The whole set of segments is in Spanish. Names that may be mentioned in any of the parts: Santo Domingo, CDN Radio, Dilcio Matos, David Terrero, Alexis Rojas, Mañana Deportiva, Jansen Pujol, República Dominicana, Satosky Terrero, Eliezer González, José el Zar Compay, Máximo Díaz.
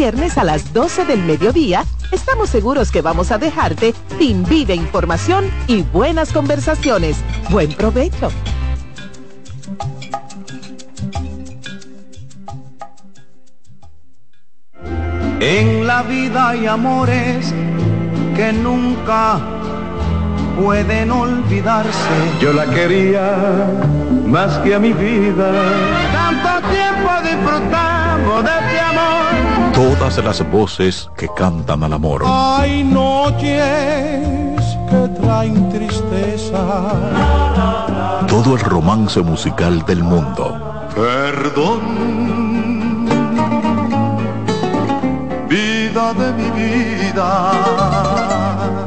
viernes a las 12 del mediodía, estamos seguros que vamos a dejarte sin vida, información y buenas conversaciones. ¡Buen provecho! En la vida hay amores que nunca pueden olvidarse. Yo la quería más que a mi vida. Tanto tiempo disfrutamos de este amor. Todas las voces que cantan al amor. Hay noches que traen tristeza. Todo el romance musical del mundo. Perdón, vida de mi vida.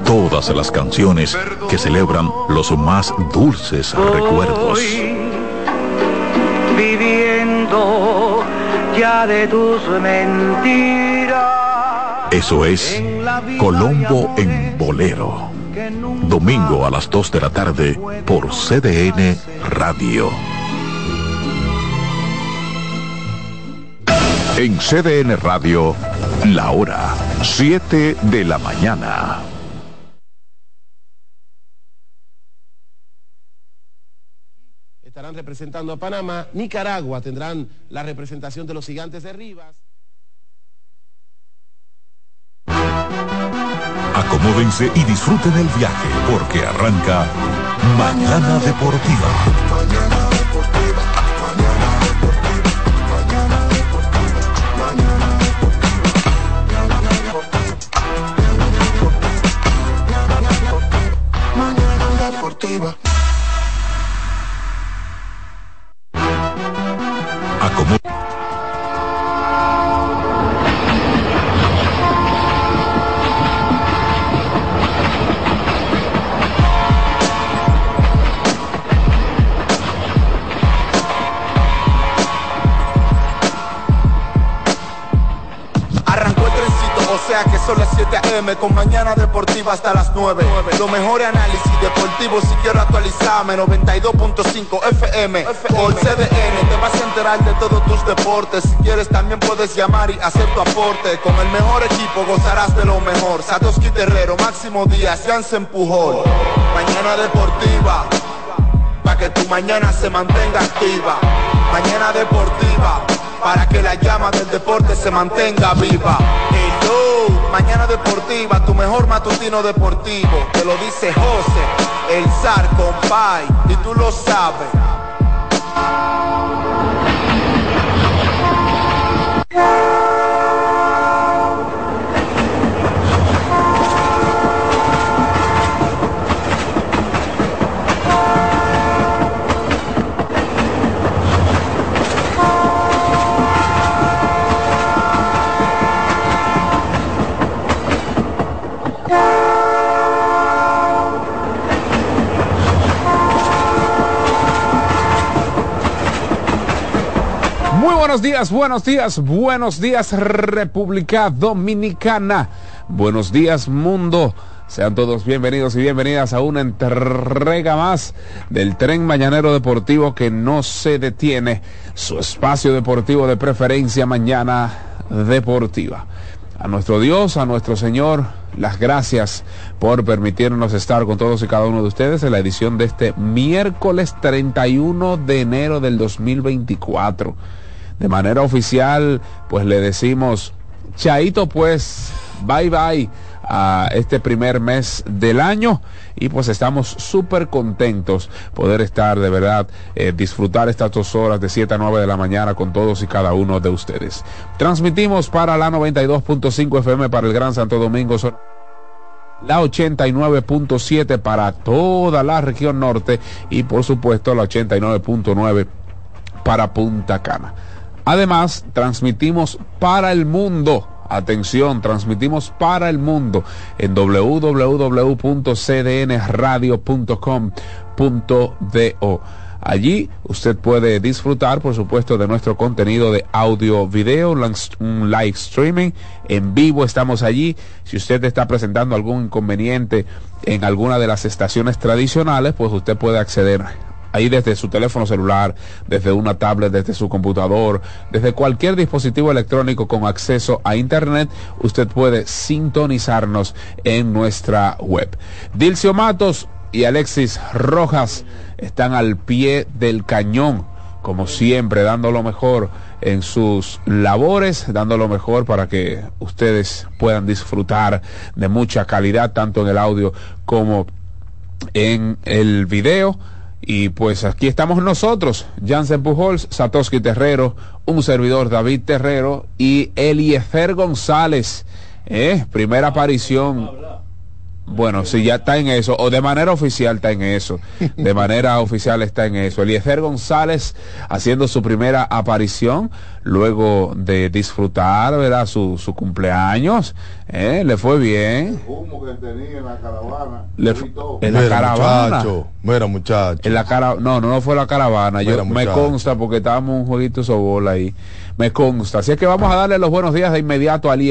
Todas las canciones que celebran los más dulces recuerdos. Viviendo ya de tus mentiras. Eso es Colombo en Bolero. Domingo a las 2 de la tarde por CDN Radio. En CDN Radio, la hora 7 de la mañana. Estarán representando a Panamá, Nicaragua tendrán la representación de los Gigantes de Rivas. Acomódense y disfruten el viaje porque arranca Mañana Deportiva. Mañana Deportiva. Son las 7 a.m. con Mañana Deportiva hasta las 9. Los mejores análisis deportivos, si quiero actualizarme, 92.5 FM por CDN. Te vas a enterar de todos tus deportes. Si quieres también puedes llamar y hacer tu aporte. Con el mejor equipo gozarás de lo mejor. Satosky Terrero, Máximo Díaz, Jansen Pujol. Mañana Deportiva, para que tu mañana se mantenga activa. Mañana Deportiva, para que la llama del deporte se mantenga viva. Mañana Deportiva, tu mejor matutino deportivo. Te lo dice José, el Zar Compay, y tú lo sabes. Buenos días, República Dominicana. Buenos días, mundo. Sean todos bienvenidos y bienvenidas a una entrega más del Tren Mañanero Deportivo que no se detiene. Su espacio deportivo de preferencia, Mañana Deportiva. A nuestro Dios, a nuestro Señor, las gracias por permitirnos estar con todos y cada uno de ustedes en la edición de este miércoles 31 de enero del 2024. De manera oficial, pues le decimos chaito, pues bye bye a este primer mes del año, y pues estamos súper contentos poder estar de verdad, disfrutar estas 2 horas de 7 a 9 de la mañana con todos y cada uno de ustedes. Transmitimos para la 92.5 FM para el Gran Santo Domingo, la 89.7 para toda la región norte y por supuesto la 89.9 para Punta Cana. Además, transmitimos para el mundo. Atención, transmitimos para el mundo en www.cdnradio.com.do. Allí usted puede disfrutar, por supuesto, de nuestro contenido de audio, video, un live streaming. En vivo estamos allí. Si usted está presentando algún inconveniente en alguna de las estaciones tradicionales, pues usted puede acceder ahí desde su teléfono celular, desde una tablet, desde su computador, desde cualquier dispositivo electrónico con acceso a internet, usted puede sintonizarnos en nuestra web. Dilcio Matos y Alexis Rojas están al pie del cañón, como siempre, dando lo mejor en sus labores, dando lo mejor para que ustedes puedan disfrutar de mucha calidad, tanto en el audio como en el video. Y pues aquí estamos nosotros, Jansen Pujol, Satosky Terrero, un servidor, David Terrero, y Eliezer González, primera aparición. Bueno, si ya está en eso, o de manera oficial está en eso, de manera oficial está en eso. Eliezer González haciendo su primera aparición, luego de disfrutar, ¿verdad?, su cumpleaños, le fue bien. El humo que tenía en la caravana. En la mira, caravana. Muchacho. En la no fue la caravana, mira, yo muchacho. Me consta porque estábamos un jueguito sobola ahí, me consta. Así es que vamos a darle los buenos días de inmediato a Eliezer.